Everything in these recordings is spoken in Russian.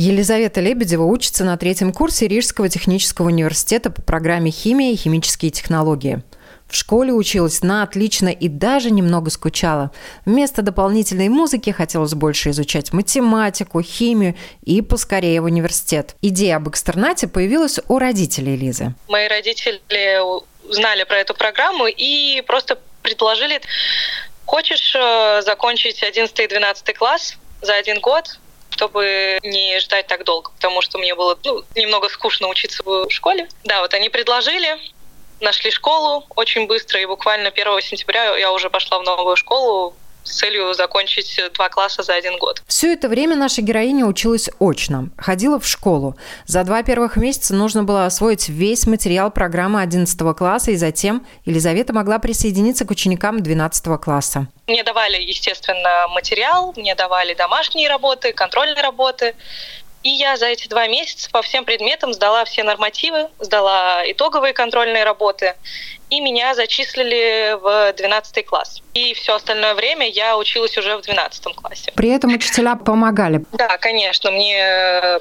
Елизавета Лебедева учится на третьем курсе Рижского технического университета по программе «Химия и химические технологии». В школе училась на отлично и даже немного скучала. Вместо дополнительной музыки хотелось больше изучать математику, химию и поскорее в университет. Идея об экстернате появилась у родителей Лизы. Мои родители узнали про эту программу и просто предложили: хочешь закончить 11 и 12 класс за один год, чтобы не ждать так долго, потому что мне было немного скучно учиться в школе. Да, вот они предложили. Нашли школу очень быстро, и буквально 1 сентября я уже пошла в новую школу с целью закончить 2 класса за 1 год. Все это время наша героиня училась очно, ходила в школу. За 2 первых месяца нужно было освоить весь материал программы 11 класса, и затем Елизавета могла присоединиться к ученикам 12 класса. Мне давали, естественно, материал, мне давали домашние работы, контрольные работы. И я за эти 2 месяца по всем предметам сдала все нормативы, сдала итоговые контрольные работы, и меня зачислили в 12 класс. И все остальное время я училась уже в 12 классе. При этом учителя помогали? Да, конечно, мне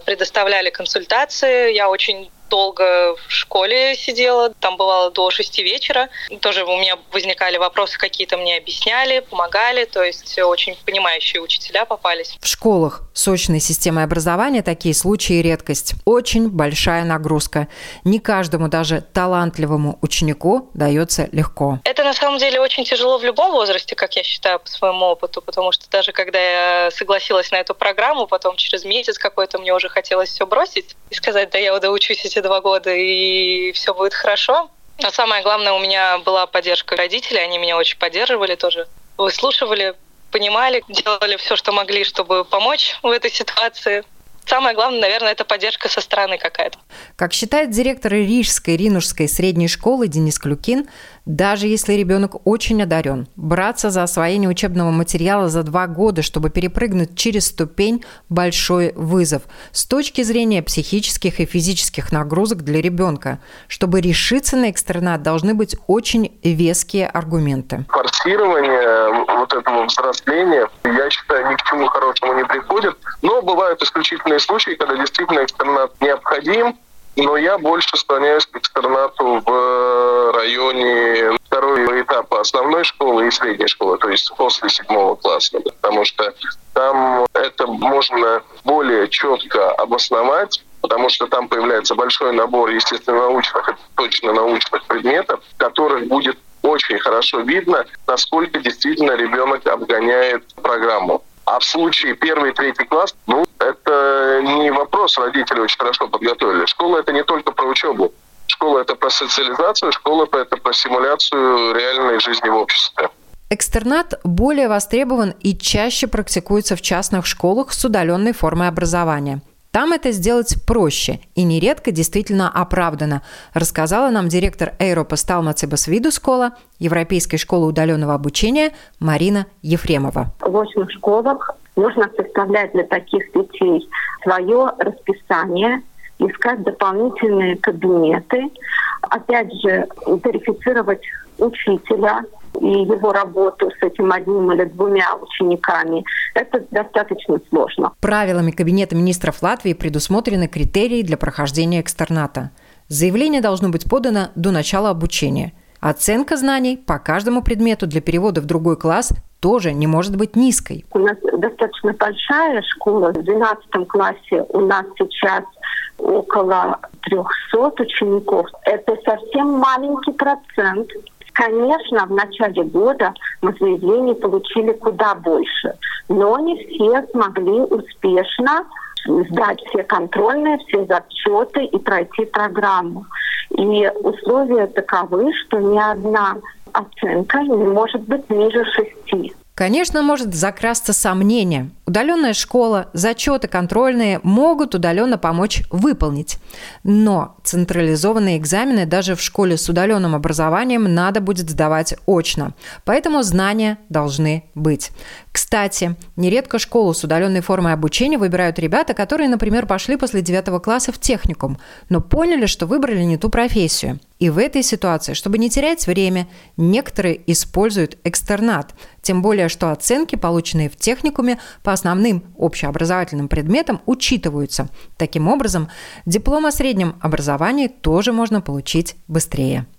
предоставляли консультации, я очень долго в школе сидела, там бывало до 6 вечера. Тоже у меня возникали вопросы какие-то, мне объясняли, помогали, то есть очень понимающие учителя попались. В школах с очной системой образования такие случаи редкость. Очень большая нагрузка. Не каждому, даже талантливому ученику, дается легко. Это на самом деле очень тяжело в любом возрасте, как я считаю, по своему опыту, потому что даже когда я согласилась на эту программу, потом через месяц какой-то мне уже хотелось все бросить и сказать: да я доучусь эти 2 года, и все будет хорошо. Но самое главное, у меня была поддержка родителей, они меня очень поддерживали тоже, выслушивали, понимали, делали все, что могли, чтобы помочь в этой ситуации. Самое главное, наверное, это поддержка со стороны какая-то. Как считает директор Рижской Ринужской средней школы Денис Клюкин, даже если ребенок очень одарен, браться за освоение учебного материала за 2 года, чтобы перепрыгнуть через ступень – большой вызов с точки зрения психических и физических нагрузок для ребенка. Чтобы решиться на экстернат, должны быть очень веские аргументы. Форсирование этого взросления, я считаю, ни к чему хорошему не приходит, но бывают исключительные случаи, когда действительно экстернат необходим, но я больше склоняюсь к экстернату в районе 2-го этапа основной школы и средней школы, то есть после 7-го класса, потому что там это можно более четко обосновать, потому что там появляется большой набор естественно научных и точно научных предметов, которых будет очень хорошо видно, насколько действительно ребенок обгоняет программу. А в случае 1-й и 3-й класс, это не вопрос, родители очень хорошо подготовили. Школа — это не только про учебу. Школа — это про социализацию, школа — это про симуляцию реальной жизни в обществе. Экстернат более востребован и чаще практикуется в частных школах с удаленной формой образования. Там это сделать проще и нередко действительно оправдано, рассказала нам директор Eiropas tālmācības vidusskola Европейской школы удаленного обучения Марина Ефремова. В очных школах нужно составлять для таких детей свое расписание, искать дополнительные кабинеты, опять же верифицировать учителя и его работу с этим 1 или 2 учениками. Это достаточно сложно. Правилами Кабинета министров Латвии предусмотрены критерии для прохождения экстерната. Заявление должно быть подано до начала обучения. Оценка знаний по каждому предмету для перевода в другой класс тоже не может быть низкой. У нас достаточно большая школа. В 12 классе у нас сейчас около 300 учеников. Это совсем маленький процент. Конечно, в начале года мы заявлений получили куда больше, но не все смогли успешно сдать все контрольные, все зачеты и пройти программу. И условия таковы, что ни одна оценка не может быть ниже 6. Конечно, может закрасться сомнение. Удаленная школа, зачеты контрольные могут удаленно помочь выполнить. Но централизованные экзамены даже в школе с удаленным образованием надо будет сдавать очно. Поэтому знания должны быть. Кстати, нередко школу с удаленной формой обучения выбирают ребята, которые, например, пошли после 9 класса в техникум, но поняли, что выбрали не ту профессию. И в этой ситуации, чтобы не терять время, некоторые используют экстернат. Тем более, что оценки, полученные в техникуме по основным общеобразовательным предметам, учитываются. Таким образом, диплом о среднем образовании тоже можно получить быстрее.